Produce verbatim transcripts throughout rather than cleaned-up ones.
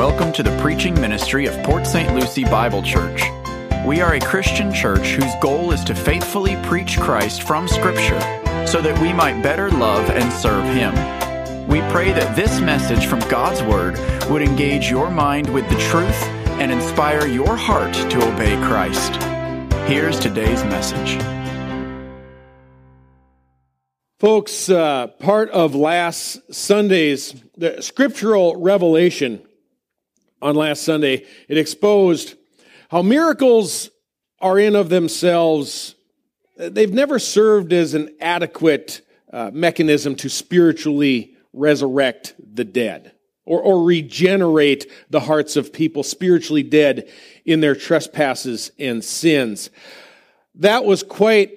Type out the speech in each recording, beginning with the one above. Welcome to the preaching ministry of Port Saint Lucie Bible Church. We are a Christian church whose goal is to faithfully preach Christ from Scripture so that we might better love and serve Him. We pray that this message from God's Word would engage your mind with the truth and inspire your heart to obey Christ. Here's today's message. Folks, uh, part of last Sunday's the scriptural revelation on last Sunday, it exposed how miracles are in of themselves. They've never served as an adequate uh, mechanism to spiritually resurrect the dead or, or regenerate the hearts of people spiritually dead in their trespasses and sins. That was quite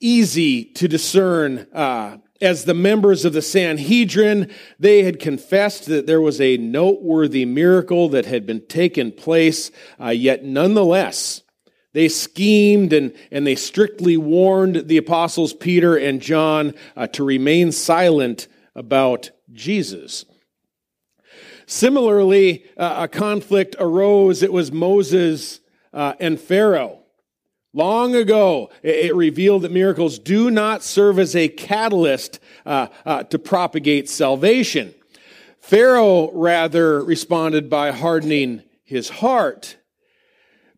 easy to discern uh, as the members of the Sanhedrin, they had confessed that there was a noteworthy miracle that had been taken place, uh, yet nonetheless, they schemed and, and they strictly warned the apostles Peter and John uh, to remain silent about Jesus. Similarly, uh, a conflict arose. It was Moses uh, and Pharaoh. Long ago, it revealed that miracles do not serve as a catalyst uh, uh, to propagate salvation. Pharaoh, rather, responded by hardening his heart.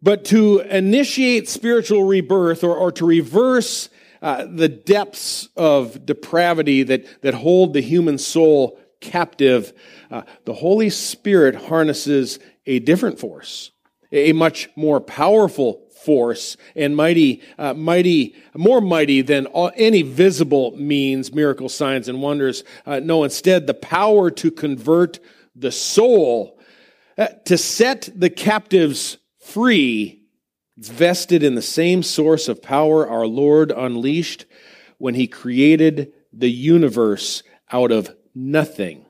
But to initiate spiritual rebirth or, or to reverse uh, the depths of depravity that, that hold the human soul captive, uh, the Holy Spirit harnesses a different force, a much more powerful force. Force and mighty, uh, mighty, more mighty than all, any visible means, miracles, signs, and wonders. Uh, no, instead, the power to convert the soul, uh, to set the captives free. It's vested in the same source of power our Lord unleashed when He created the universe out of nothing.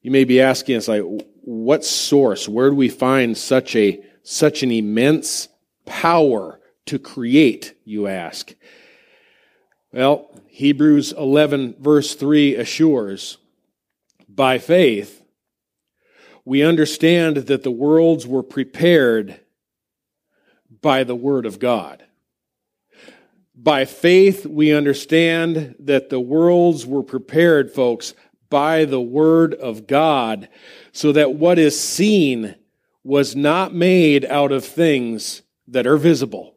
You may be asking us, like, what source? Where do we find such a Such an immense power to create, you ask. Well, Hebrews eleven verse three assures, by faith, we understand that the worlds were prepared by the Word of God. By faith, we understand that the worlds were prepared, folks, by the Word of God, so that what is seen was not made out of things that are visible.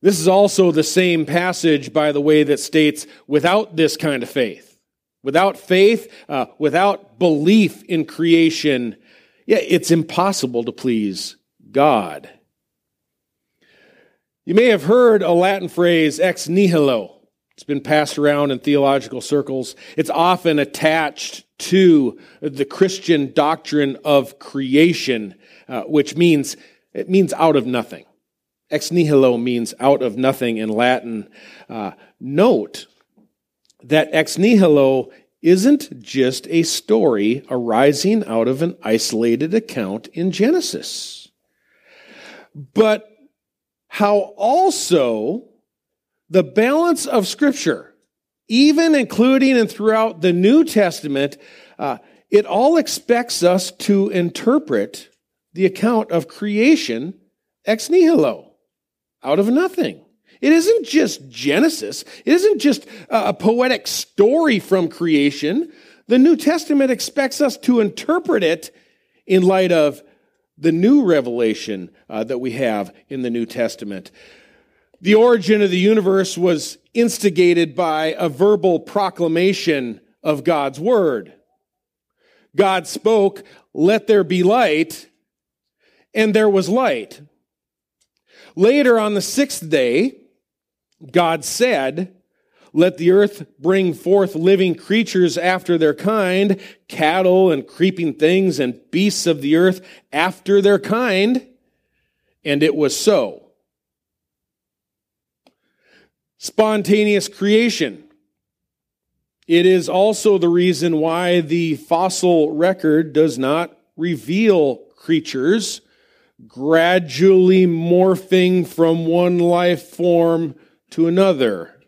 This is also the same passage, by the way, that states, without this kind of faith, without faith, uh, without belief in creation, yeah, it's impossible to please God. You may have heard a Latin phrase, ex nihilo. It's been passed around in theological circles. It's often attached to the Christian doctrine of creation, uh, which means it means out of nothing. Ex nihilo means out of nothing in Latin. Uh, note that ex nihilo isn't just a story arising out of an isolated account in Genesis, but how also the balance of Scripture, even including and throughout the New Testament, uh, it all expects us to interpret the account of creation ex nihilo, out of nothing. It isn't just Genesis. It isn't just a poetic story from creation. The New Testament expects us to interpret it in light of the new revelation uh, that we have in the New Testament. The origin of the universe was instigated by a verbal proclamation of God's word. God spoke, "Let there be light," and there was light. Later on the sixth day, God said, "Let the earth bring forth living creatures after their kind, cattle and creeping things and beasts of the earth after their kind." And it was so. Spontaneous creation. It is also the reason why the fossil record does not reveal creatures gradually morphing from one life form to another.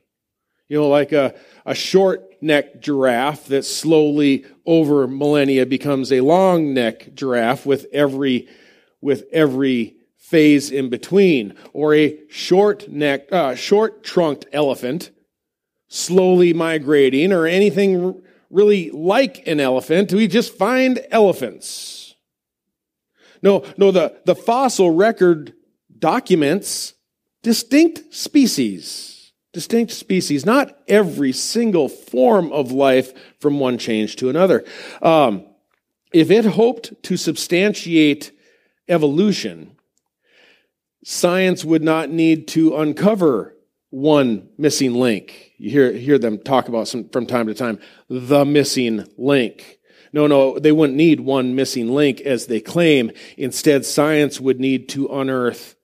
You know, like a, a short-necked giraffe that slowly over millennia becomes a long-necked giraffe with every with every phase in between, or a short-necked, uh, short-trunked elephant slowly migrating, or anything really like an elephant. We just find elephants. No, no, the, the fossil record documents distinct species, distinct species, not every single form of life from one change to another. Um, if it hoped to substantiate evolution, science would not need to uncover one missing link. You hear hear them talk about some, from time to time, the missing link. No, no, they wouldn't need one missing link as they claim. Instead, science would need to unearth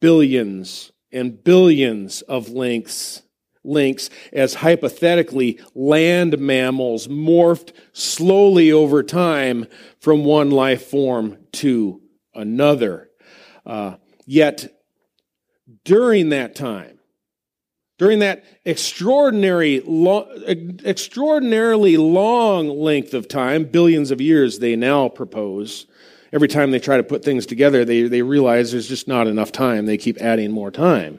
billions and billions of links, links as hypothetically land mammals morphed slowly over time from one life form to another. Uh, yet, during that time, During that extraordinary, lo- extraordinarily long length of time, billions of years they now propose, every time they try to put things together, they, they realize there's just not enough time. They keep adding more time.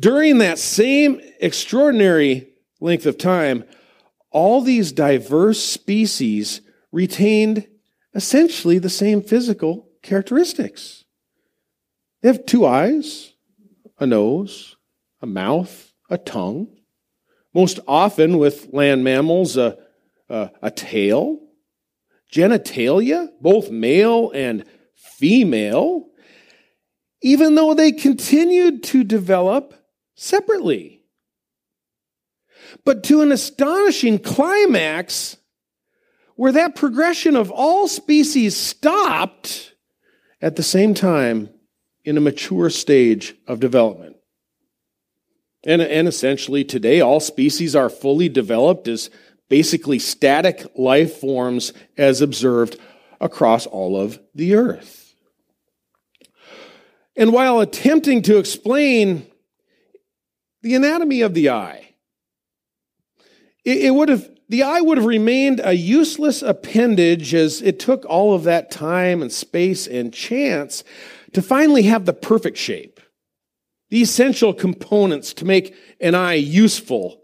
During that same extraordinary length of time, all these diverse species retained essentially the same physical characteristics. They have two eyes, a nose, a mouth, a tongue, most often with land mammals, a, a, a tail, genitalia, both male and female, even though they continued to develop separately. But to an astonishing climax, where that progression of all species stopped at the same time in a mature stage of development. And, and essentially today, all species are fully developed as basically static life forms as observed across all of the earth. And while attempting to explain the anatomy of the eye, it, it would have the eye would have remained a useless appendage, as it took all of that time and space and chance to finally have the perfect shape, the essential components to make an eye useful,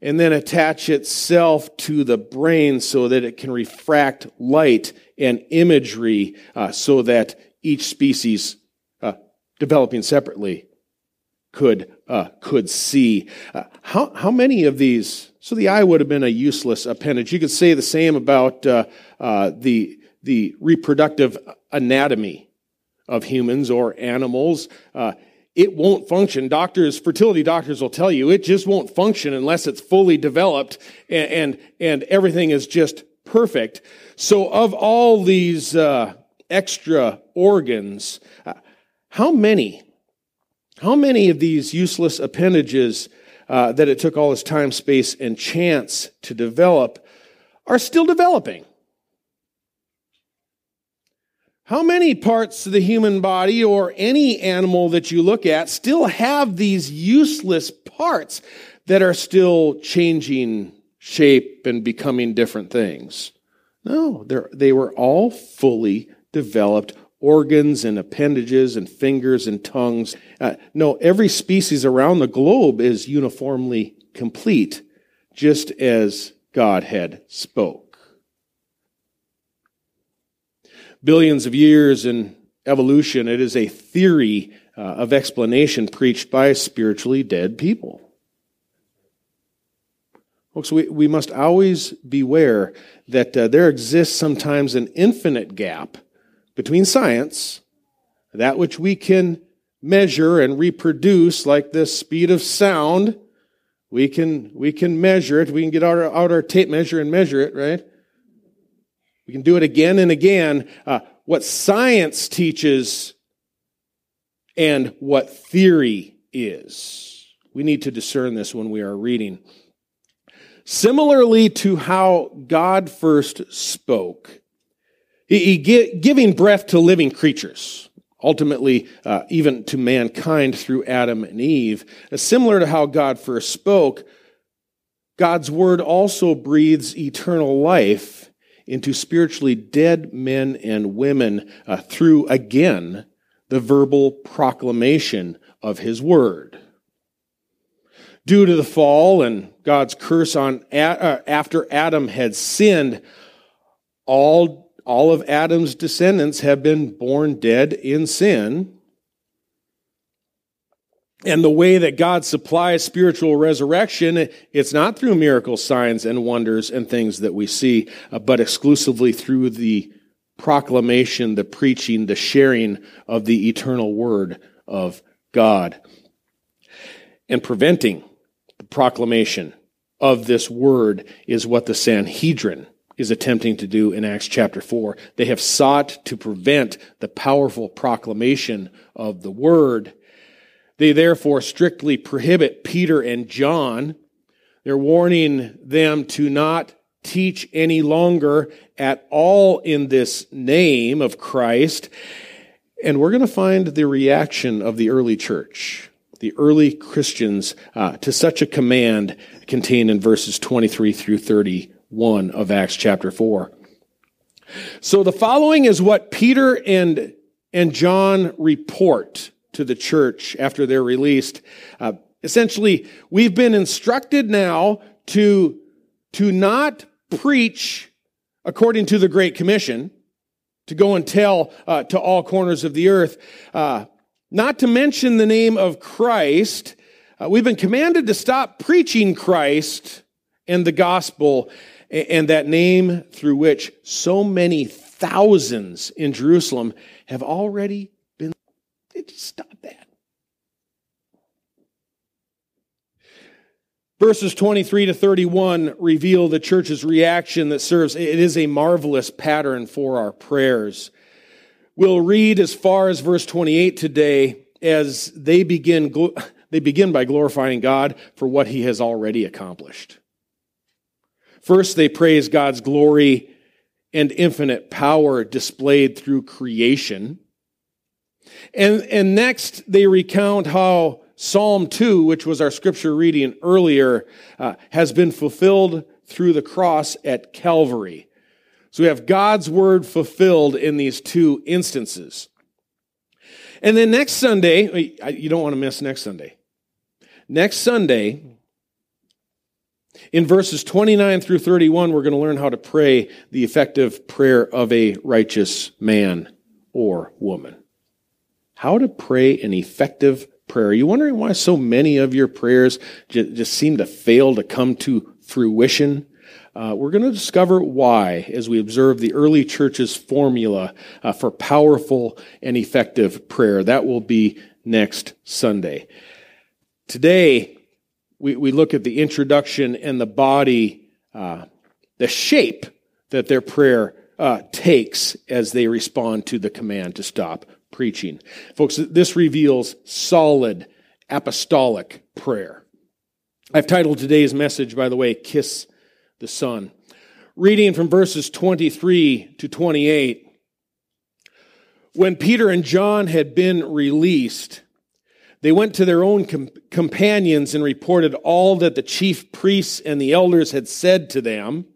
and then attach itself to the brain so that it can refract light and imagery, uh, so that each species uh, developing separately could uh, could see. Uh, how, how many of these? So the eye would have been a useless appendage. You could say the same about uh, uh, the the reproductive anatomy of humans or animals. Uh, it won't function. Doctors, fertility doctors will tell you, it just won't function unless it's fully developed and and, and everything is just perfect. So of all these uh, extra organs, uh, how many, how many of these useless appendages uh, that it took all this time, space, and chance to develop are still developing? How many parts of the human body or any animal that you look at still have these useless parts that are still changing shape and becoming different things? No, they were all fully developed organs and appendages and fingers and tongues. Uh, no, every species around the globe is uniformly complete, just as God had spoke. Billions of years in evolution, it is a theory uh, of explanation preached by spiritually dead people. Folks, we, we must always beware that uh, there exists sometimes an infinite gap between science, that which we can measure and reproduce, like the speed of sound. We can, we can measure it. We can get out our, out our tape measure and measure it, right? We can do it again and again. Uh, what science teaches and what theory is. We need to discern this when we are reading. Similarly to how God first spoke, he, he, giving breath to living creatures. ultimately uh, even to mankind through Adam and Eve. Now, similar to how God first spoke, God's word also breathes eternal life into spiritually dead men and women uh, through, again, the verbal proclamation of his word. Due to the fall and God's curse on uh, after Adam had sinned, all, all of Adam's descendants have been born dead in sin. And the way that God supplies spiritual resurrection, it's not through miracles, signs, and wonders and things that we see, but exclusively through the proclamation, the preaching, the sharing of the eternal word of God. And preventing the proclamation of this word is what the Sanhedrin is attempting to do in Acts chapter four. They have sought to prevent the powerful proclamation of the word. They therefore strictly prohibit Peter and John. They're warning them to not teach any longer at all in this name of Christ. And we're going to find the reaction of the early church, the early Christians, uh, to such a command contained in verses twenty-three through thirty-one of Acts chapter four. So the following is what Peter and, and John report to the church after they're released. Uh, essentially, we've been instructed now to, to not preach according to the Great Commission, to go and tell uh, to all corners of the earth, uh, not to mention the name of Christ. Uh, we've been commanded to stop preaching Christ and the gospel and, and that name through which so many thousands in Jerusalem have already been. Stop that. Verses twenty-three to thirty-one reveal the church's reaction that serves. It is a marvelous pattern for our prayers. We'll read as far as verse twenty-eight today as they begin, they begin by glorifying God for what he has already accomplished. First, they praise God's glory and infinite power displayed through creation. And, and next, they recount how Psalm two, which was our scripture reading earlier, uh, has been fulfilled through the cross at Calvary. So we have God's word fulfilled in these two instances. And then next Sunday, you don't want to miss next Sunday. Next Sunday, in verses twenty-nine through thirty-one, we're going to learn how to pray the effective prayer of a righteous man or woman. How to pray an effective prayer. Are you wondering why so many of your prayers just seem to fail to come to fruition? Uh, we're going to discover why as we observe the early church's formula uh, for powerful and effective prayer. That will be next Sunday. Today, we, we look at the introduction and the body, uh, the shape that their prayer uh, takes as they respond to the command to stop preaching. Folks, this reveals solid apostolic prayer. I've titled today's message, by the way, Kiss the Son. Reading from verses twenty-three to twenty-eight, when Peter and John had been released, they went to their own com- companions and reported all that the chief priests and the elders had said to them.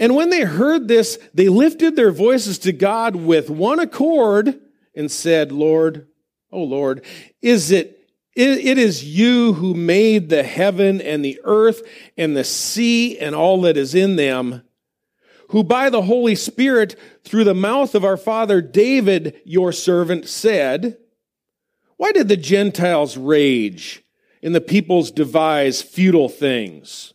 And when they heard this, they lifted their voices to God with one accord and said, Lord, oh Lord, is it, it is you who made the heaven and the earth and the sea and all that is in them, who by the Holy Spirit, through the mouth of our father David, your servant, said, why did the Gentiles rage and the peoples devise futile things?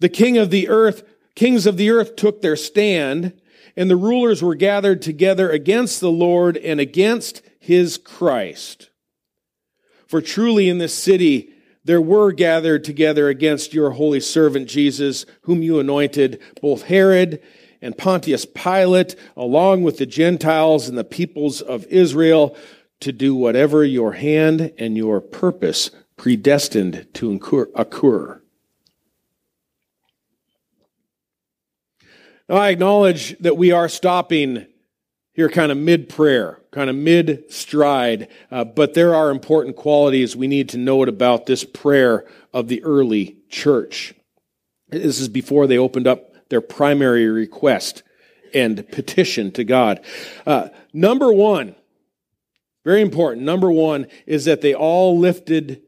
The king of the earth Kings of the earth took their stand, and the rulers were gathered together against the Lord and against his Christ. For truly in this city there were gathered together against your holy servant Jesus, whom you anointed, both Herod and Pontius Pilate, along with the Gentiles and the peoples of Israel, to do whatever your hand and your purpose predestined to occur. Now, I acknowledge that we are stopping here kind of mid-prayer, kind of mid-stride, uh, but there are important qualities we need to note about this prayer of the early church. This is before they opened up their primary request and petition to God. Uh, number one, very important, number one is that they all lifted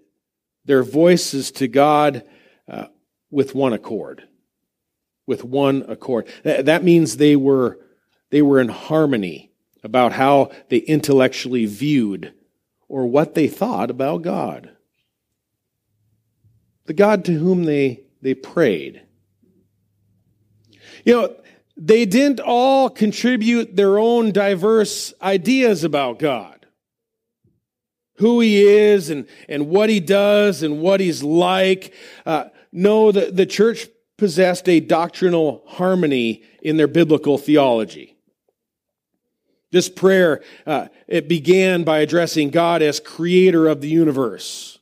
their voices to God uh, with one accord. With one accord. That means they were... They were in harmony about how they intellectually viewed or what they thought about God. The God to whom they, they prayed. You know, they didn't all contribute their own diverse ideas about God. Who he is and, and what he does and what he's like. Uh, no, the, the church possessed a doctrinal harmony in their biblical theology. This prayer, uh, it began by addressing God as creator of the universe.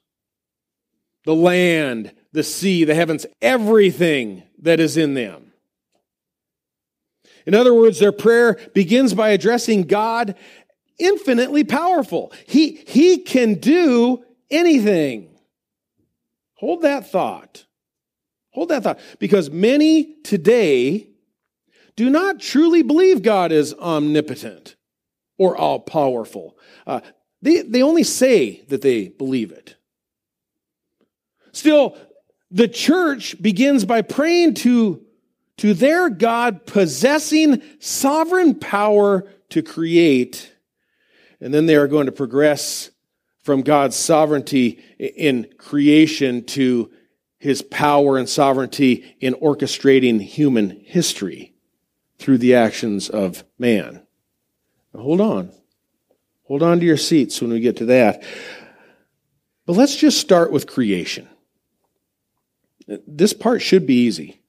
The land, the sea, the heavens, everything that is in them. In other words, their prayer begins by addressing God infinitely powerful. He, he can do anything. Hold that thought. Hold that thought. Because many today do not truly believe God is omnipotent or all-powerful. Uh, they, they only say that they believe it. Still, the church begins by praying to, to their God possessing sovereign power to create, and then they are going to progress from God's sovereignty in creation to his power and sovereignty in orchestrating human history through the actions of man. Now, hold on. Hold on to your seats when we get to that. But let's just start with creation. This part should be easy.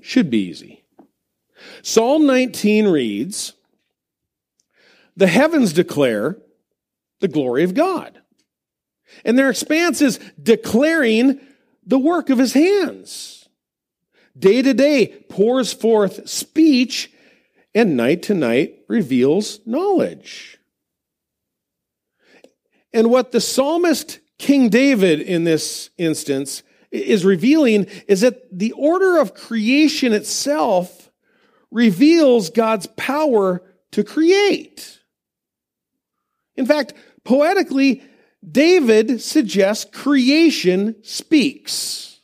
Should be easy. Psalm nineteen reads, "The heavens declare the glory of God, and their expanse is declaring the work of his hands. Day to day pours forth speech, and night to night reveals knowledge." And what the psalmist King David in this instance is revealing is that the order of creation itself reveals God's power to create. In fact, poetically, David suggests creation speaks,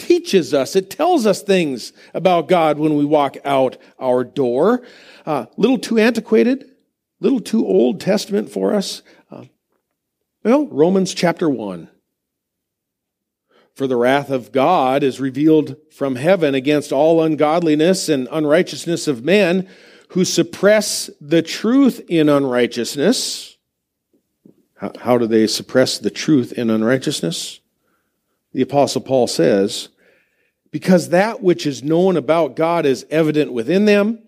teaches us, it tells us things about God when we walk out our door. A uh, little too antiquated, a little too Old Testament for us. Uh, well, Romans chapter one. "For the wrath of God is revealed from heaven against all ungodliness and unrighteousness of men who suppress the truth in unrighteousness." How, how do they suppress the truth in unrighteousness? The Apostle Paul says, "Because that which is known about God is evident within them,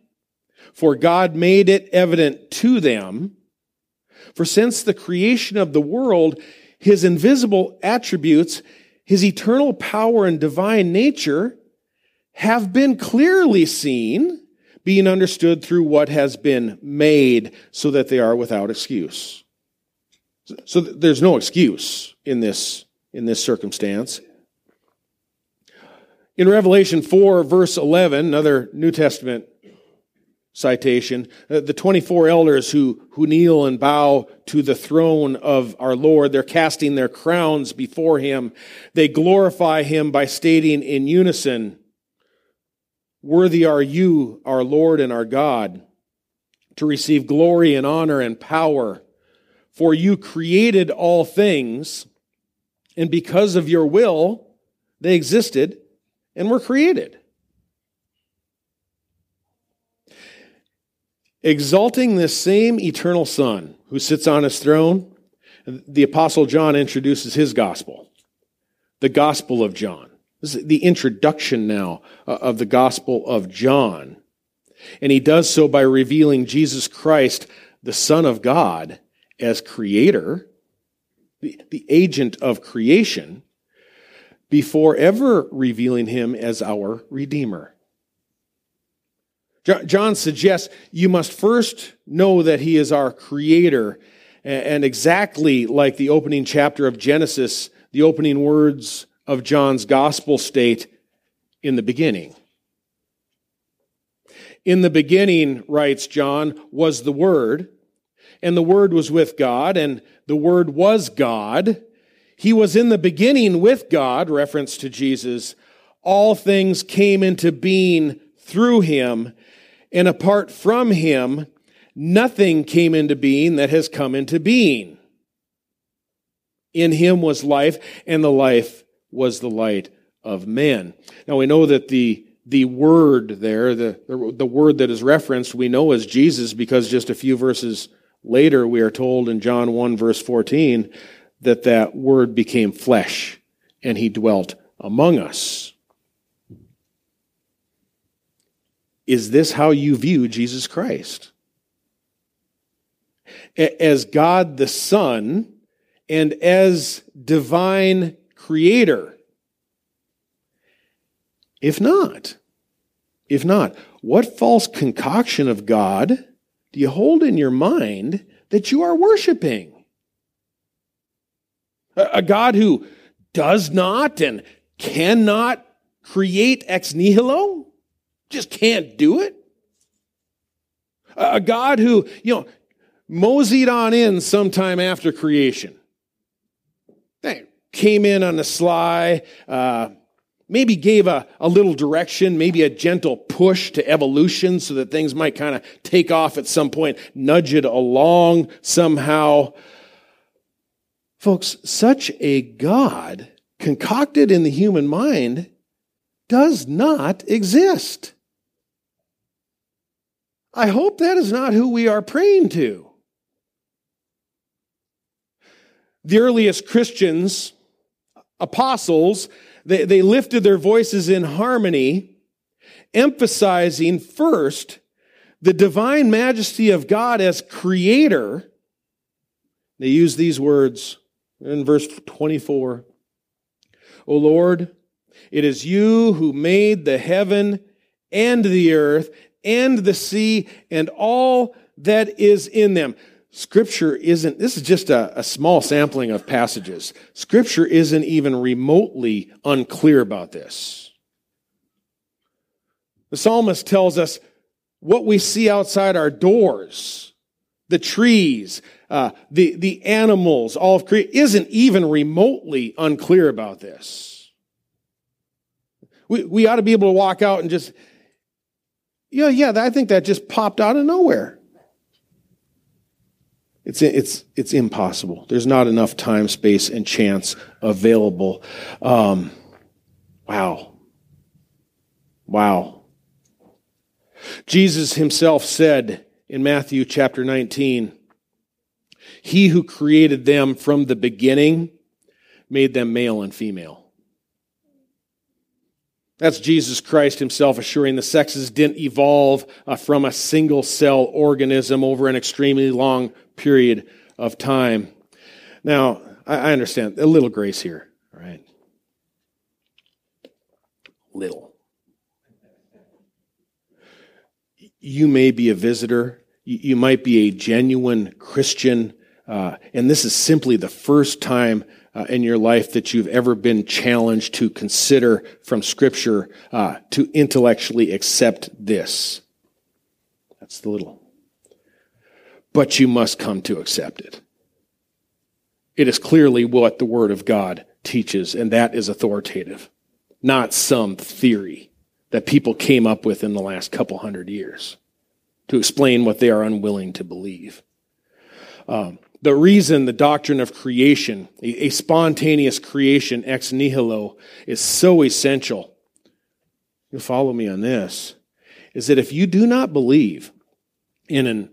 for God made it evident to them. For since the creation of the world, his invisible attributes, his eternal power and divine nature, have been clearly seen, being understood through what has been made, so that they are without excuse." So there's no excuse in this in this circumstance. In Revelation four, verse eleven, another New Testament citation, the twenty-four elders who, who kneel and bow to the throne of our Lord, they're casting their crowns before him. They glorify him by stating in unison, "Worthy are you, our Lord and our God, to receive glory and honor and power, for you created all things, and because of your will, they existed and were created." Exalting this same eternal Son who sits on his throne, the Apostle John introduces his gospel, the Gospel of John. This is the introduction now of the Gospel of John. And he does so by revealing Jesus Christ, the Son of God, as creator, The, the agent of creation, before ever revealing him as our Redeemer. John suggests you must first know that he is our creator. And exactly like the opening chapter of Genesis, the opening words of John's gospel state, in the beginning. In the beginning, writes John, was the Word, and the Word was with God, and the Word was God. He was in the beginning with God, reference to Jesus. All things came into being through him, and apart from him, nothing came into being that has come into being. In him was life, and the life was the light of men. Now we know that the the word there, the, the word that is referenced, we know as Jesus, because just a few verses later we are told in John one verse fourteen that that word became flesh and he dwelt among us. Is this how you view Jesus Christ? As God the Son and as divine creator? If not, if not, what false concoction of God do you hold in your mind that you are worshiping? A, a God who does not and cannot create ex nihilo? Just can't do it? A, a God who, you know, moseyed on in sometime after creation. They came in on the sly, uh, maybe gave a, a little direction, maybe a gentle push to evolution so that things might kind of take off at some point, nudge it along somehow. Folks, such a God concocted in the human mind does not exist. I hope that is not who we are praying to. The earliest Christians, apostles, They, they lifted their voices in harmony, emphasizing first the divine majesty of God as creator. They use these words in verse twenty-four. O Lord, it is you who made the heaven and the earth and the sea and all that is in them. Scripture isn't, this is just a, a small sampling of passages. Scripture isn't even remotely unclear about this. The psalmist tells us what we see outside our doors, the trees, uh, the, the animals, all of creation, isn't even remotely unclear about this. We, we ought to be able to walk out and just, yeah, yeah, I think that just popped out of nowhere. It's, it's, it's impossible. There's not enough time, space, and chance available. Um, wow. Wow. Jesus himself said in Matthew chapter nineteen, he who created them from the beginning made them male and female. That's Jesus Christ himself assuring the sexes didn't evolve uh, from a single cell organism over an extremely long period of time. Now, I, I understand a little grace here, all right? Little. You may be a visitor. You might be a genuine Christian, uh, and this is simply the first time Uh, in your life that you've ever been challenged to consider from Scripture, uh, to intellectually accept this. That's the little. But you must come to accept it. It is clearly what the Word of God teaches, and that is authoritative, not some theory that people came up with in the last couple hundred years to explain what they are unwilling to believe. Um, The reason the doctrine of creation, a spontaneous creation, ex nihilo, is so essential, you'll follow me on this, is that if you do not believe in an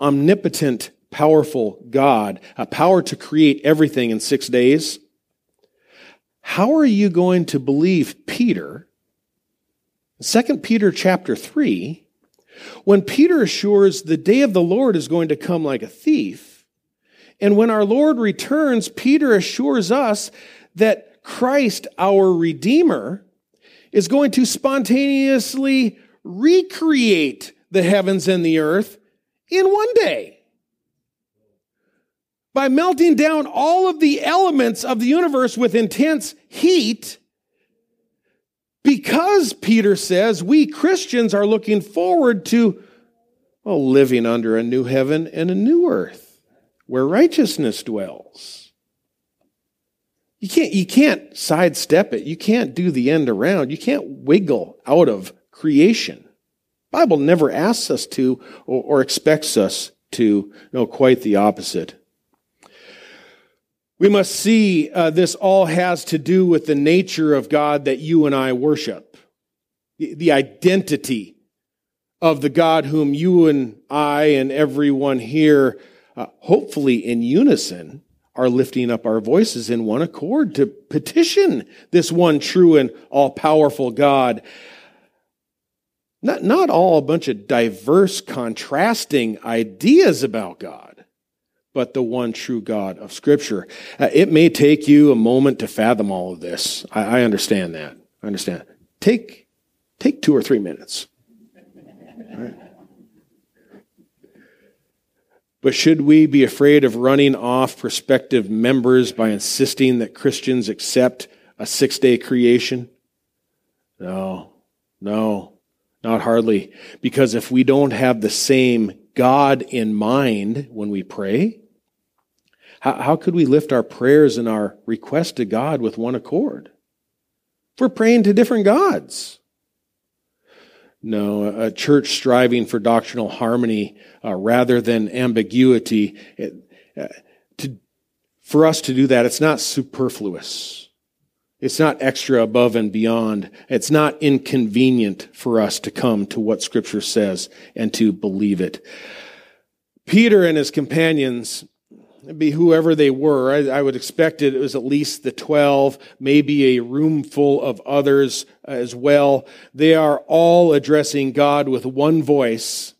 omnipotent, powerful God, a power to create everything in six days, how are you going to believe Peter, Second Peter chapter three, when Peter assures the day of the Lord is going to come like a thief? And when our Lord returns, Peter assures us that Christ, our Redeemer, is going to spontaneously recreate the heavens and the earth in one day by melting down all of the elements of the universe with intense heat, because, Peter says, we Christians are looking forward to, well, living under a new heaven and a new earth where righteousness dwells. You can't, you can't sidestep it. You can't do the end around. You can't wiggle out of creation. The Bible never asks us to or, or expects us to. No, quite the opposite. We must see uh, this all has to do with the nature of God that you and I worship, the, the identity of the God whom you and I and everyone here, uh, hopefully in unison, are lifting up our voices in one accord to petition this one true and all-powerful God. Not, not all a bunch of diverse, contrasting ideas about God, but the one true God of Scripture. Uh, it may take you a moment to fathom all of this. I, I understand that. I understand. Take, take two or three minutes. All right. But should we be afraid of running off prospective members by insisting that Christians accept a six-day creation? No, no, not hardly. Because if we don't have the same God in mind when we pray, how could we lift our prayers and our requests to God with one accord? If we're praying to different gods. No, a church striving for doctrinal harmony uh, rather than ambiguity, it, uh, to, for us to do that, it's not superfluous. It's not extra above and beyond. It's not inconvenient for us to come to what Scripture says and to believe it. Peter and his companions, be whoever they were, I, I would expect it, it was at least the twelve, maybe a room full of others as well. They are all addressing God with one voice,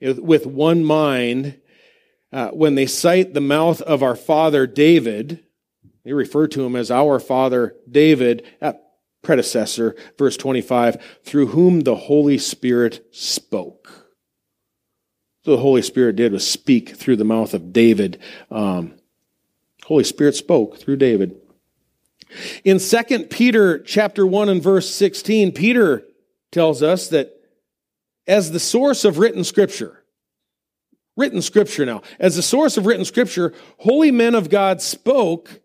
with one mind. Uh, when they cite the mouth of our father David, they refer to him as our father David, uh, predecessor, verse twenty-five, through whom the Holy Spirit spoke. So the Holy Spirit did was speak through the mouth of David. Um, Holy Spirit spoke through David. In Second Peter chapter one and verse sixteen, Peter tells us that as the source of written Scripture, written Scripture now, as the source of written Scripture, holy men of God spoke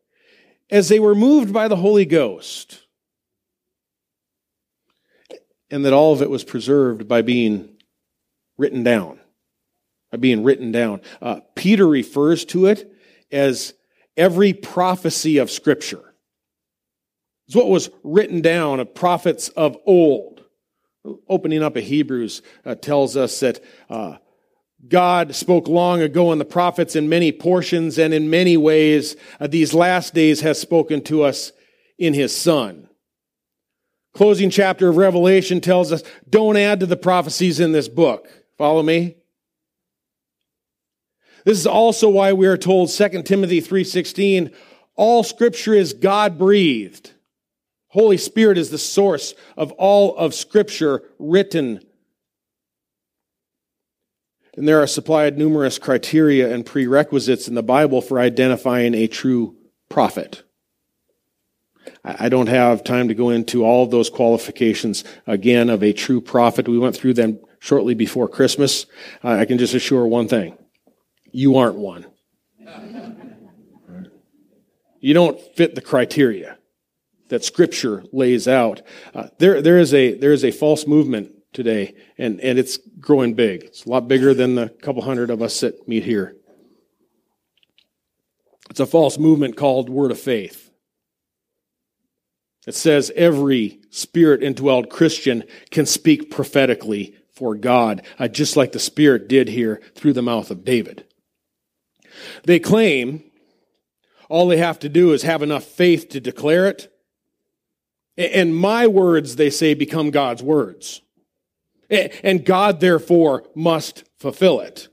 as they were moved by the Holy Ghost, and that all of it was preserved by being written down. being written down. Uh, Peter refers to it as every prophecy of Scripture. It's what was written down of prophets of old. Opening up of Hebrews uh, tells us that uh, God spoke long ago in the prophets in many portions, and in many ways uh, these last days has spoken to us in His Son. Closing chapter of Revelation tells us, don't add to the prophecies in this book. Follow me? This is also why we are told, Second Timothy three sixteen, all Scripture is God-breathed. Holy Spirit is the source of all of Scripture written. And there are supplied numerous criteria and prerequisites in the Bible for identifying a true prophet. I don't have time to go into all of those qualifications again of a true prophet. We went through them shortly before Christmas. I can just assure one thing. You aren't one. You don't fit the criteria that Scripture lays out. Uh, there, there is a there is a false movement today, and, and it's growing big. It's a lot bigger than the couple hundred of us that meet here. It's a false movement called Word of Faith. It says every Spirit-indwelled Christian can speak prophetically for God, uh, just like the Spirit did here through the mouth of David. They claim all they have to do is have enough faith to declare it. And my words, they say, become God's words. And God, therefore, must fulfill it.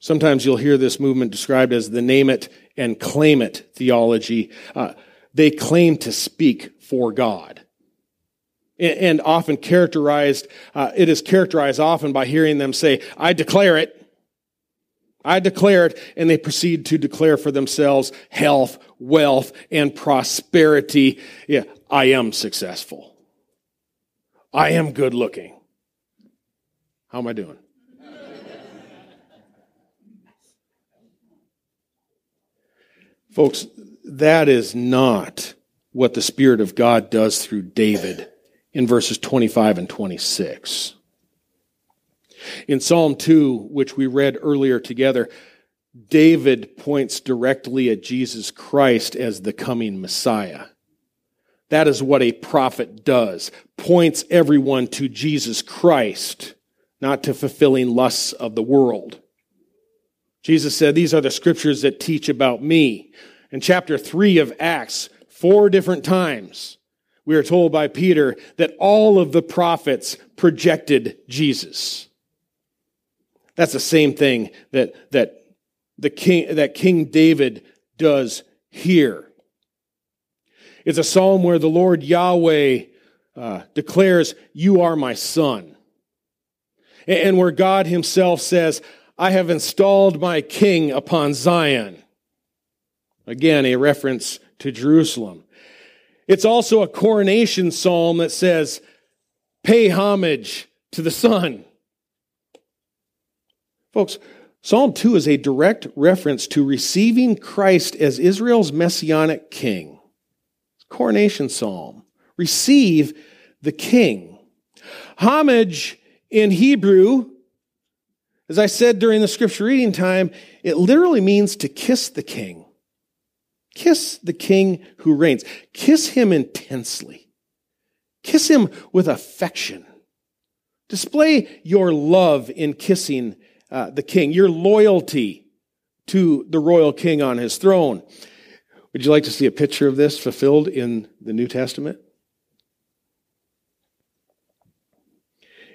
Sometimes you'll hear this movement described as the name it and claim it theology. Uh, they claim to speak for God. and often characterized, uh, it is characterized often by hearing them say, I declare it. I declare it, and they proceed to declare for themselves health, wealth, and prosperity. Yeah, I am successful. I am good looking. How am I doing? Folks, that is not what the Spirit of God does through David in verses twenty-five and twenty-six. In Psalm two, which we read earlier together, David points directly at Jesus Christ as the coming Messiah. That is what a prophet does, points everyone to Jesus Christ, not to fulfilling lusts of the world. Jesus said, these are the scriptures that teach about me. In chapter three of Acts, four different times, we are told by Peter that all of the prophets projected Jesus. That's the same thing that, that, the king, that King David does here. It's a psalm where the Lord Yahweh uh, declares, you are my son. And where God himself says, I have installed my king upon Zion. Again, a reference to Jerusalem. It's also a coronation psalm that says, pay homage to the Son. Folks, Psalm two is a direct reference to receiving Christ as Israel's messianic king. It's a coronation psalm. Receive the king. Homage in Hebrew, as I said during the scripture reading time, it literally means to kiss the king. Kiss the king who reigns. Kiss him intensely. Kiss him with affection. Display your love in kissing uh, the king, your loyalty to the royal king on his throne. Would you like to see a picture of this fulfilled in the New Testament?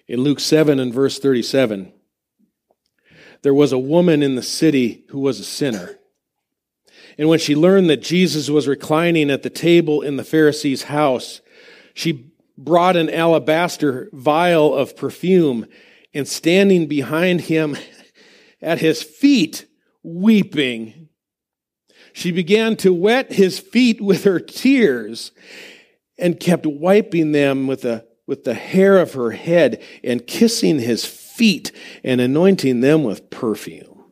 In Luke seven and verse thirty-seven, there was a woman in the city who was a sinner. And when she learned that Jesus was reclining at the table in the Pharisee's house, she brought an alabaster vial of perfume and standing behind him at his feet, weeping, she began to wet his feet with her tears and kept wiping them with a with the hair of her head and kissing his feet and anointing them with perfume.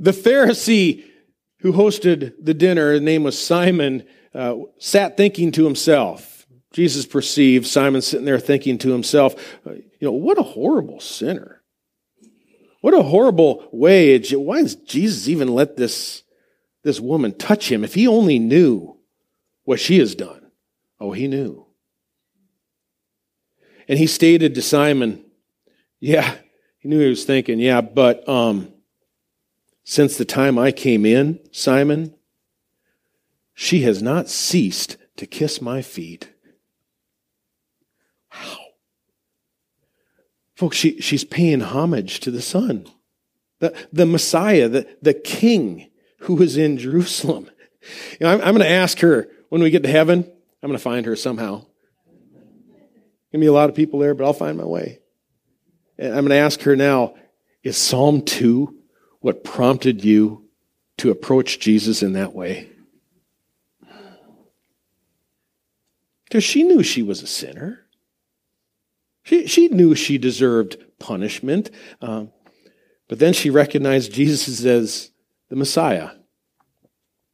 The Pharisee who hosted the dinner, his name was Simon, uh, sat thinking to himself. Jesus perceived Simon sitting there thinking to himself, you know, what a horrible sinner. What a horrible way. Why does Jesus even let this, this woman touch him? If he only knew what she has done. Oh, he knew. And he stated to Simon, yeah, he knew he was thinking, yeah, but um, since the time I came in, Simon, she has not ceased to kiss my feet. Wow. Folks, she, she's paying homage to the Son, the, the Messiah, the, the King who is in Jerusalem. You know, I'm, I'm going to ask her, when we get to heaven, I'm going to find her somehow. Going to be a lot of people there, but I'll find my way. And I'm going to ask her now, is Psalm two what prompted you to approach Jesus in that way? Because she knew she was a sinner. She, she knew she deserved punishment. Um, but then she recognized Jesus as the Messiah.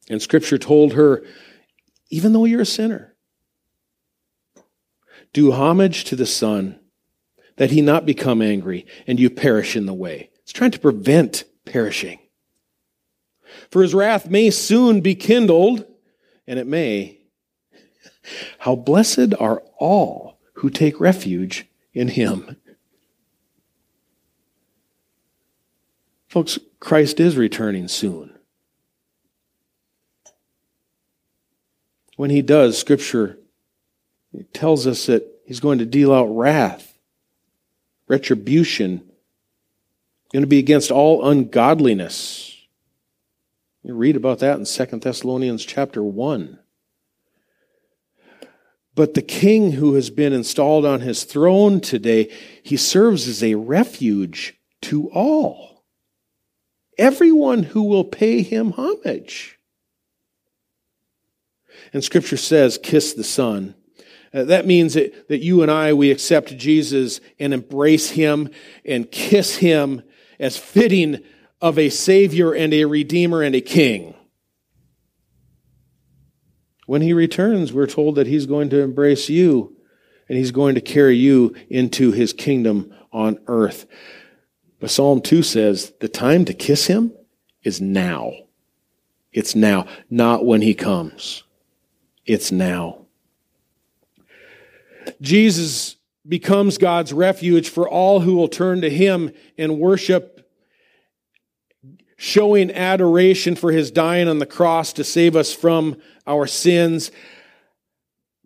And Scripture told her, even though you're a sinner, do homage to the Son, that he not become angry and you perish in the way. It's trying to prevent perishing. For his wrath may soon be kindled, and it may. How blessed are all who take refuge in him. Folks, Christ is returning soon. When he does, Scripture tells us that he's going to deal out wrath, retribution, going to be against all ungodliness. You read about that in Second Thessalonians chapter one. But the king who has been installed on his throne today, he serves as a refuge to all. Everyone who will pay him homage. And Scripture says, kiss the Son. Uh, that means that, that you and I, we accept Jesus and embrace him and kiss him as fitting of a Savior and a Redeemer and a King. When he returns, we're told that he's going to embrace you and he's going to carry you into his kingdom on earth. But Psalm two says, the time to kiss him is now. It's now, not when he comes. It's now. Jesus becomes God's refuge for all who will turn to him and worship, showing adoration for his dying on the cross to save us from our sins.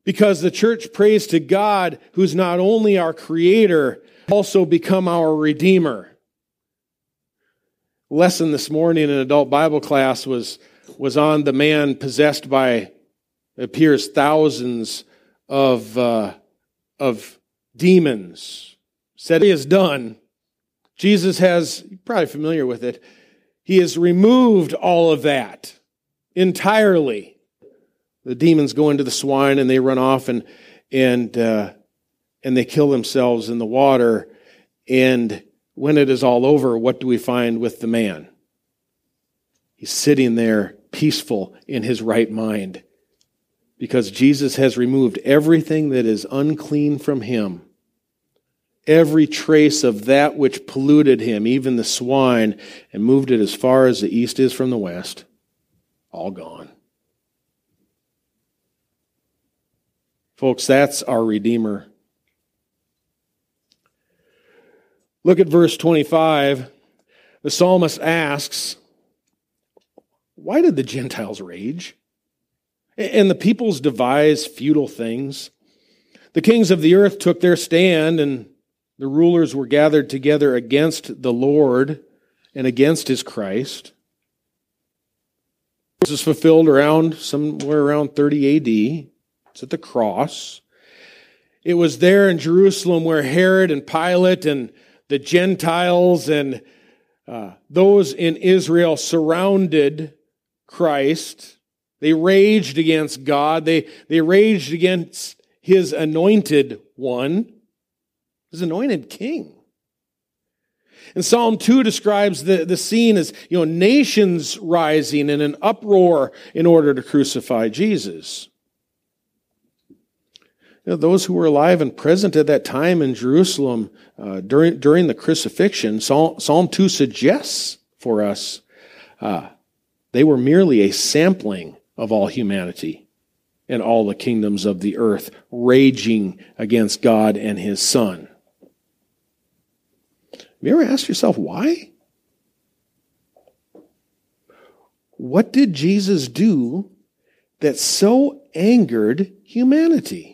Because the church prays to God, who's not only our creator, but also become our redeemer. Lesson this morning in adult Bible class was, was on the man possessed by, it appears, thousands of, uh, of demons. Said he is done. Jesus has, you're probably familiar with it, he has removed all of that entirely. The demons go into the swine and they run off and and uh, and they kill themselves in the water. And when it is all over, what do we find with the man? He's sitting there peaceful in his right mind because Jesus has removed everything that is unclean from him. Every trace of that which polluted him, even the swine, and moved it as far as the east is from the west, all gone. Folks, that's our Redeemer. Look at verse twenty-five. The psalmist asks, why did the Gentiles rage? And the peoples devise futile things. The kings of the earth took their stand, and the rulers were gathered together against the Lord and against his Christ. This is fulfilled around somewhere around thirty A D. It's at the cross. It was there in Jerusalem where Herod and Pilate and the Gentiles and uh, those in Israel surrounded Christ. They raged against God. They, they raged against his anointed one. His anointed king. And Psalm two describes the, the scene as, you know, nations rising in an uproar in order to crucify Jesus. You know, those who were alive and present at that time in Jerusalem uh, during, during the crucifixion, Psalm, Psalm two suggests for us uh, they were merely a sampling of all humanity and all the kingdoms of the earth raging against God and his Son. Have you ever asked yourself why? What did Jesus do that so angered humanity?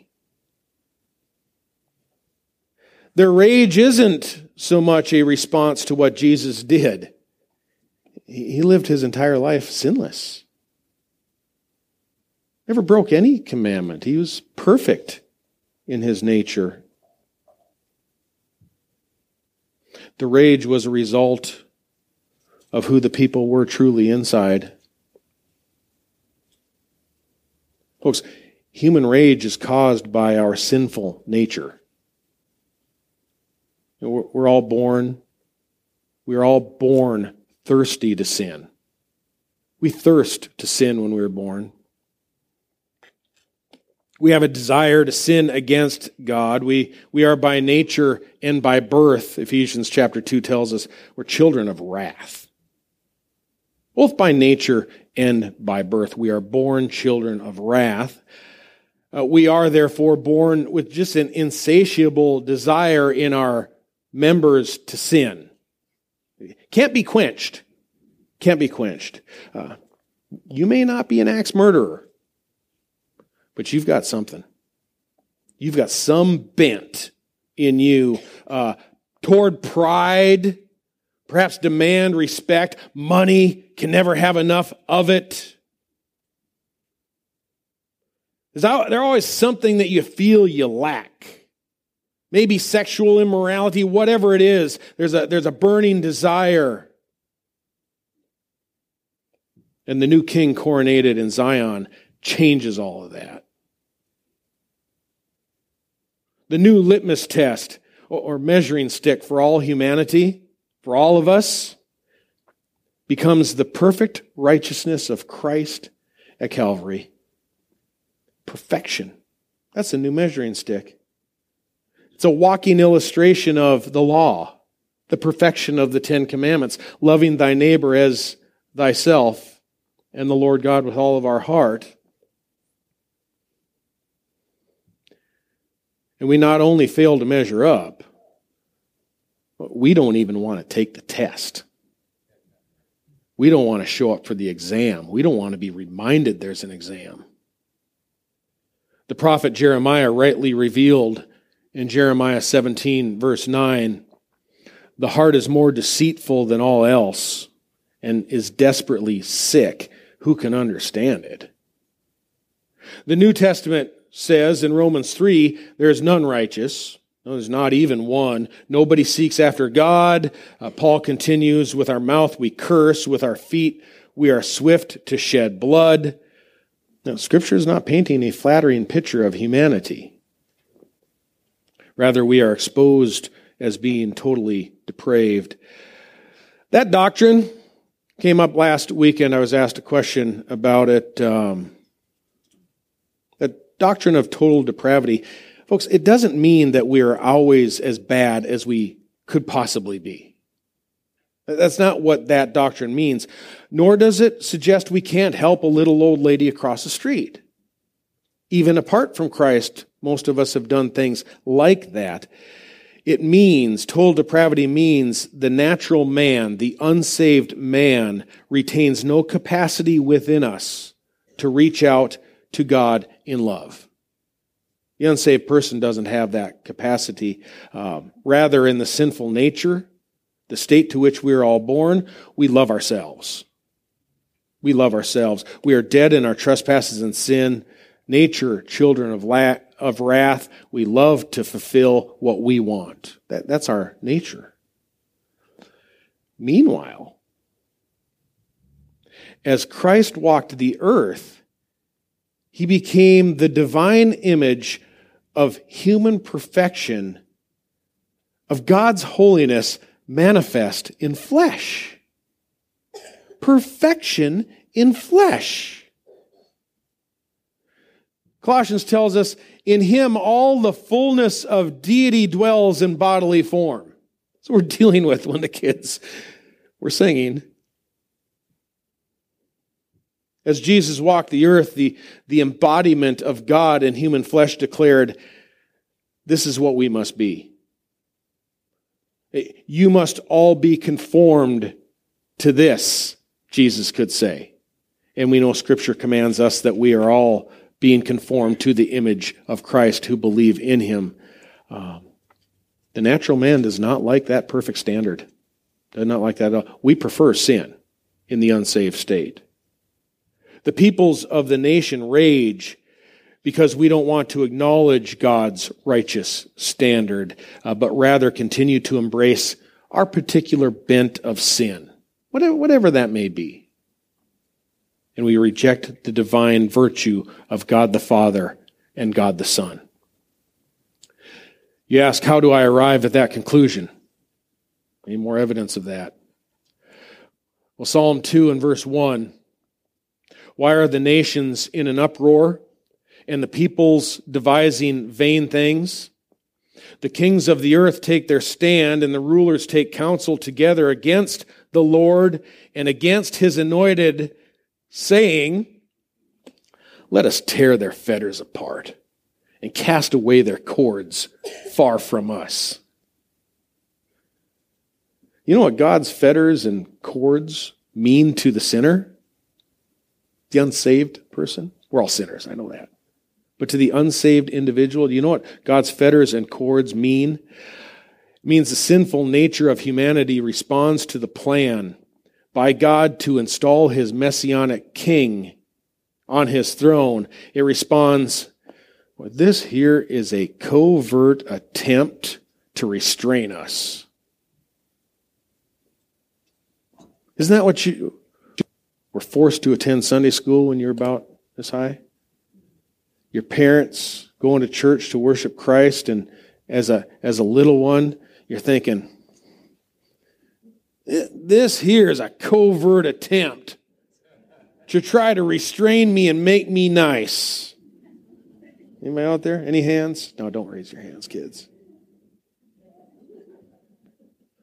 Their rage isn't so much a response to what Jesus did. He lived his entire life sinless. Never broke any commandment. He was perfect in his nature. The rage was a result of who the people were truly inside. Folks, human rage is caused by our sinful nature. We're all born, we're all born thirsty to sin. We thirst to sin when we were born. We have a desire to sin against God. We, we are by nature and by birth, Ephesians chapter two tells us, we're children of wrath. Both by nature and by birth, we are born children of wrath. Uh, we are therefore born with just an insatiable desire in our members to sin. Can't be quenched. Can't be quenched. Uh, you may not be an axe murderer, but you've got something. You've got some bent in you uh, toward pride, perhaps demand, respect, money, can never have enough of it. There's, there's always something that you feel you lack. Maybe sexual immorality, whatever it is, there's a, there's a burning desire. And the new king coronated in Zion changes all of that. The new litmus test or measuring stick for all humanity, for all of us, becomes the perfect righteousness of Christ at Calvary. Perfection. That's a new measuring stick. It's a walking illustration of the law, the perfection of the Ten Commandments, loving thy neighbor as thyself, and the Lord God with all of our heart. And we not only fail to measure up, but we don't even want to take the test. We don't want to show up for the exam. We don't want to be reminded there's an exam. The prophet Jeremiah rightly revealed in Jeremiah seventeen, verse nine, the heart is more deceitful than all else and is desperately sick. Who can understand it? The New Testament says in Romans three, there is none righteous. No, there's not even one. Nobody seeks after God. Uh, Paul continues, with our mouth we curse, with our feet we are swift to shed blood. Now, Scripture is not painting a flattering picture of humanity. Rather, we are exposed as being totally depraved. That doctrine came up last weekend. I was asked a question about it. Um, that doctrine of total depravity. Folks, it doesn't mean that we are always as bad as we could possibly be. That's not what that doctrine means. Nor does it suggest we can't help a little old lady across the street. Even apart from Christ, most of us have done things like that. It means, total depravity means, the natural man, the unsaved man, retains no capacity within us to reach out to God in love. The unsaved person doesn't have that capacity. Um, rather, in the sinful nature, the state to which we are all born, we love ourselves. We love ourselves. We are dead in our trespasses and sin. Nature, children of la- of wrath, we love to fulfill what we want. That, that's our nature. Meanwhile, as Christ walked the earth, he became the divine image of human perfection, of God's holiness manifest in flesh. Perfection in flesh. Colossians tells us, in him all the fullness of deity dwells in bodily form. That's what we're dealing with when the kids were singing. As Jesus walked the earth, the, the embodiment of God in human flesh declared, this is what we must be. You must all be conformed to this, Jesus could say. And we know Scripture commands us that we are all being conformed to the image of Christ who believe in him. Um, the natural man does not like that perfect standard. Does not like that at all. We prefer sin in the unsaved state. The peoples of the nation rage because we don't want to acknowledge God's righteous standard, uh, but rather continue to embrace our particular bent of sin, whatever, whatever that may be. And we reject the divine virtue of God the Father and God the Son. You ask, how do I arrive at that conclusion? Any more evidence of that? Well, Psalm two and verse one. Why are the nations in an uproar, and the peoples devising vain things? The kings of the earth take their stand, and the rulers take counsel together against the Lord and against his anointed, saying, let us tear their fetters apart and cast away their cords far from us. You know what God's fetters and cords mean to the sinner? The unsaved person? We're all sinners, I know that. But to the unsaved individual, do you know what God's fetters and cords mean? It means the sinful nature of humanity responds to the plan by God to install his messianic king on his throne, it responds, well, this here is a covert attempt to restrain us. Isn't that what you were forced to attend Sunday school when you were about this high? Your parents going to church to worship Christ, and as a as a little one, you're thinking, this here is a covert attempt to try to restrain me and make me nice. Anybody out there? Any hands? No, don't raise your hands, kids.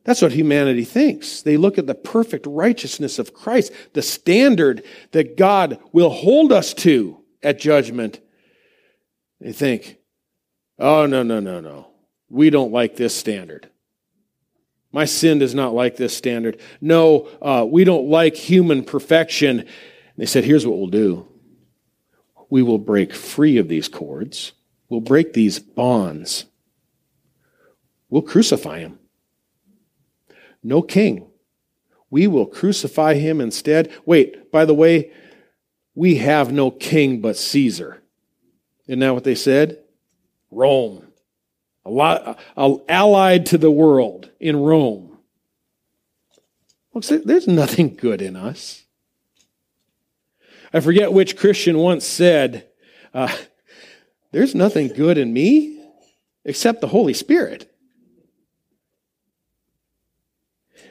That's what humanity thinks. They look at the perfect righteousness of Christ, the standard that God will hold us to at judgment. They think, oh, no, no, no, no. We don't like this standard. My sin does not like this standard. No, uh, we don't like human perfection. And they said, here's what we'll do. We will break free of these cords. We'll break these bonds. We'll crucify him. No king. We will crucify him instead. Wait, by the way, we have no king but Caesar. Isn't that what they said? Rome. A lot, a, allied to the world in Rome. Folks, there's nothing good in us. I forget which Christian once said, uh, there's nothing good in me except the Holy Spirit.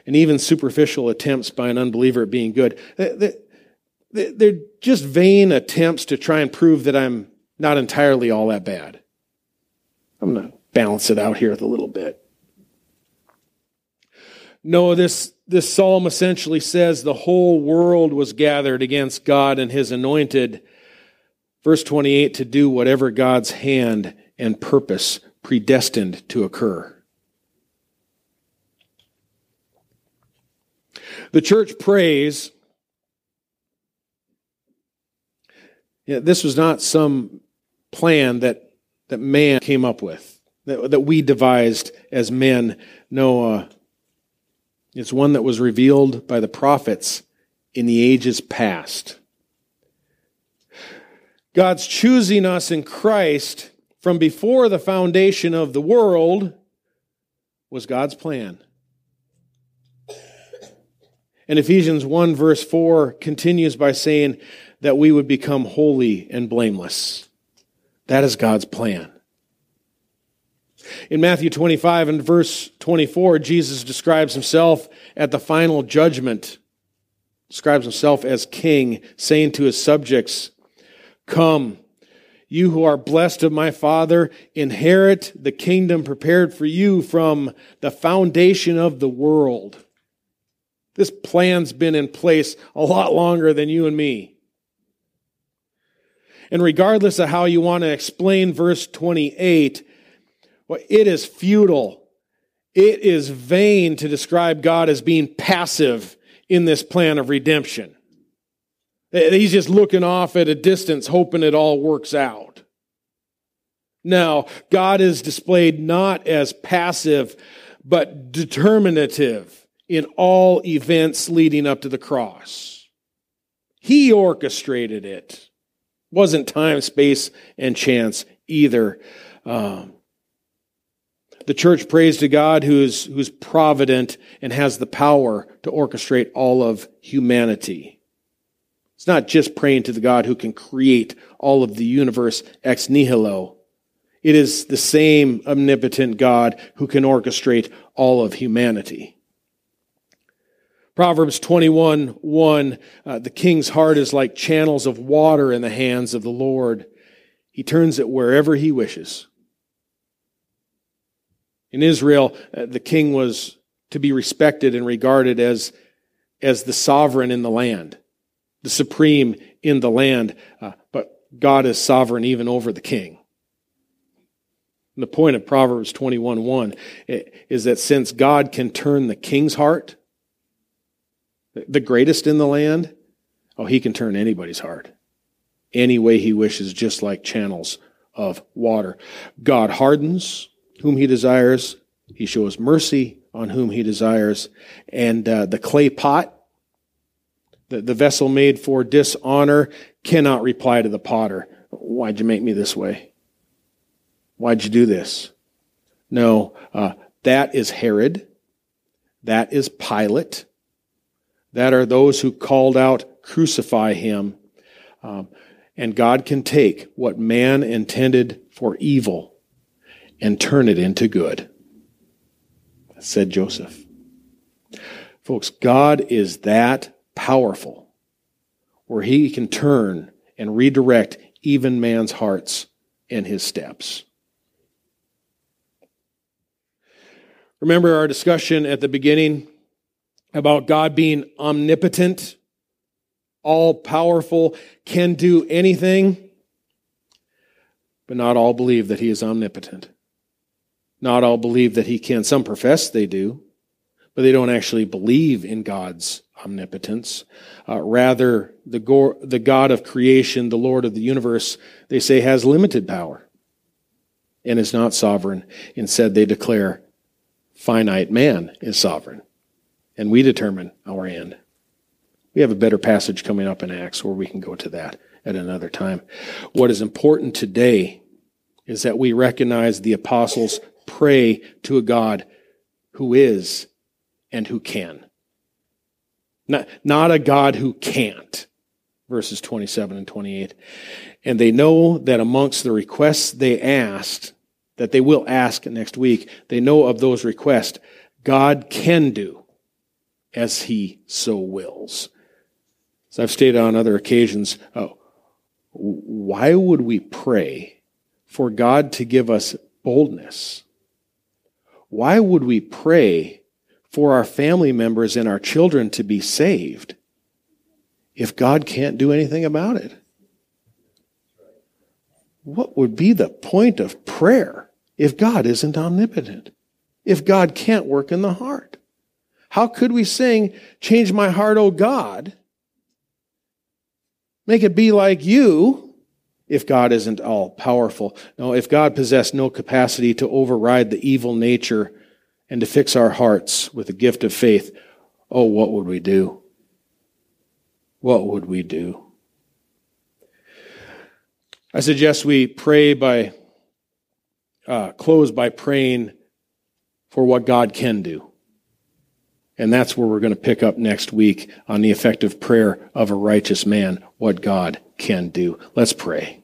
And even superficial attempts by an unbeliever at being good. They're just vain attempts to try and prove that I'm not entirely all that bad. I'm going to balance it out here with a little bit. No, this, this psalm essentially says the whole world was gathered against God and his anointed. Verse twenty-eight, to do whatever God's hand and purpose predestined to occur. The church prays. You know, this was not some plan that, that man came up with, that, that we devised as men. No, uh, it's one that was revealed by the prophets in the ages past. God's choosing us in Christ from before the foundation of the world was God's plan. And Ephesians one verse four continues by saying that we would become holy and blameless. That is God's plan. In Matthew twenty-five and verse twenty-four, Jesus describes himself at the final judgment, describes himself as king, saying to his subjects, come, you who are blessed of my Father, inherit the kingdom prepared for you from the foundation of the world. This plan's been in place a lot longer than you and me. And regardless of how you want to explain verse twenty-eight, well, it is futile. It is vain to describe God as being passive in this plan of redemption. He's just looking off at a distance, hoping it all works out. No, God is displayed not as passive, but determinative in all events leading up to the cross. He orchestrated it. Wasn't time, space, and chance either. Um, the church prays to God who's who's provident and has the power to orchestrate all of humanity. It's not just praying to the God who can create all of the universe ex nihilo. It is the same omnipotent God who can orchestrate all of humanity. Proverbs twenty-one one, uh, the king's heart is like channels of water in the hands of the Lord. He turns it wherever he wishes. In Israel, uh, the king was to be respected and regarded as, as the sovereign in the land, the supreme in the land. Uh, but God is sovereign even over the king. And the point of Proverbs twenty-one one is that since God can turn the king's heart, the greatest in the land, oh, he can turn anybody's heart any way he wishes, just like channels of water. God hardens whom he desires. He shows mercy on whom he desires. And uh, the clay pot The, the vessel made for dishonor cannot reply to the potter, "Why'd you make me this way? Why'd you do this?" No, uh, that is Herod. That is Pilate. That are those who called out, "Crucify him." Um, and God can take what man intended for evil and turn it into good, said Joseph. Folks, God is that powerful where he can turn and redirect even man's hearts and his steps. Remember our discussion at the beginning about God being omnipotent, all-powerful, can do anything, but not all believe that he is omnipotent. Not all believe that he can. Some profess they do, but they don't actually believe in God's omnipotence. Uh, rather, the, go- the God of creation, the Lord of the universe, they say has limited power and is not sovereign. Instead, they declare finite man is sovereign, and we determine our end. We have a better passage coming up in Acts where we can go to that at another time. What is important today is that we recognize the apostles pray to a God who is and who can. Not, not a God who can't, verses twenty-seven and twenty-eight. And they know that amongst the requests they asked, that they will ask next week, they know of those requests, God can do as he so wills. As I've stated on other occasions, oh, why would we pray for God to give us boldness? Why would we pray for our family members and our children to be saved if God can't do anything about it? What would be the point of prayer if God isn't omnipotent? If God can't work in the heart? How could we sing, "Change my heart, O God"? Make it be like you if God isn't all-powerful. No, if God possessed no capacity to override the evil nature and to fix our hearts with the gift of faith, oh, what would we do? What would we do? I suggest we pray by, uh, close by praying for what God can do. And that's where we're going to pick up next week on the effective prayer of a righteous man, what God can do. Let's pray.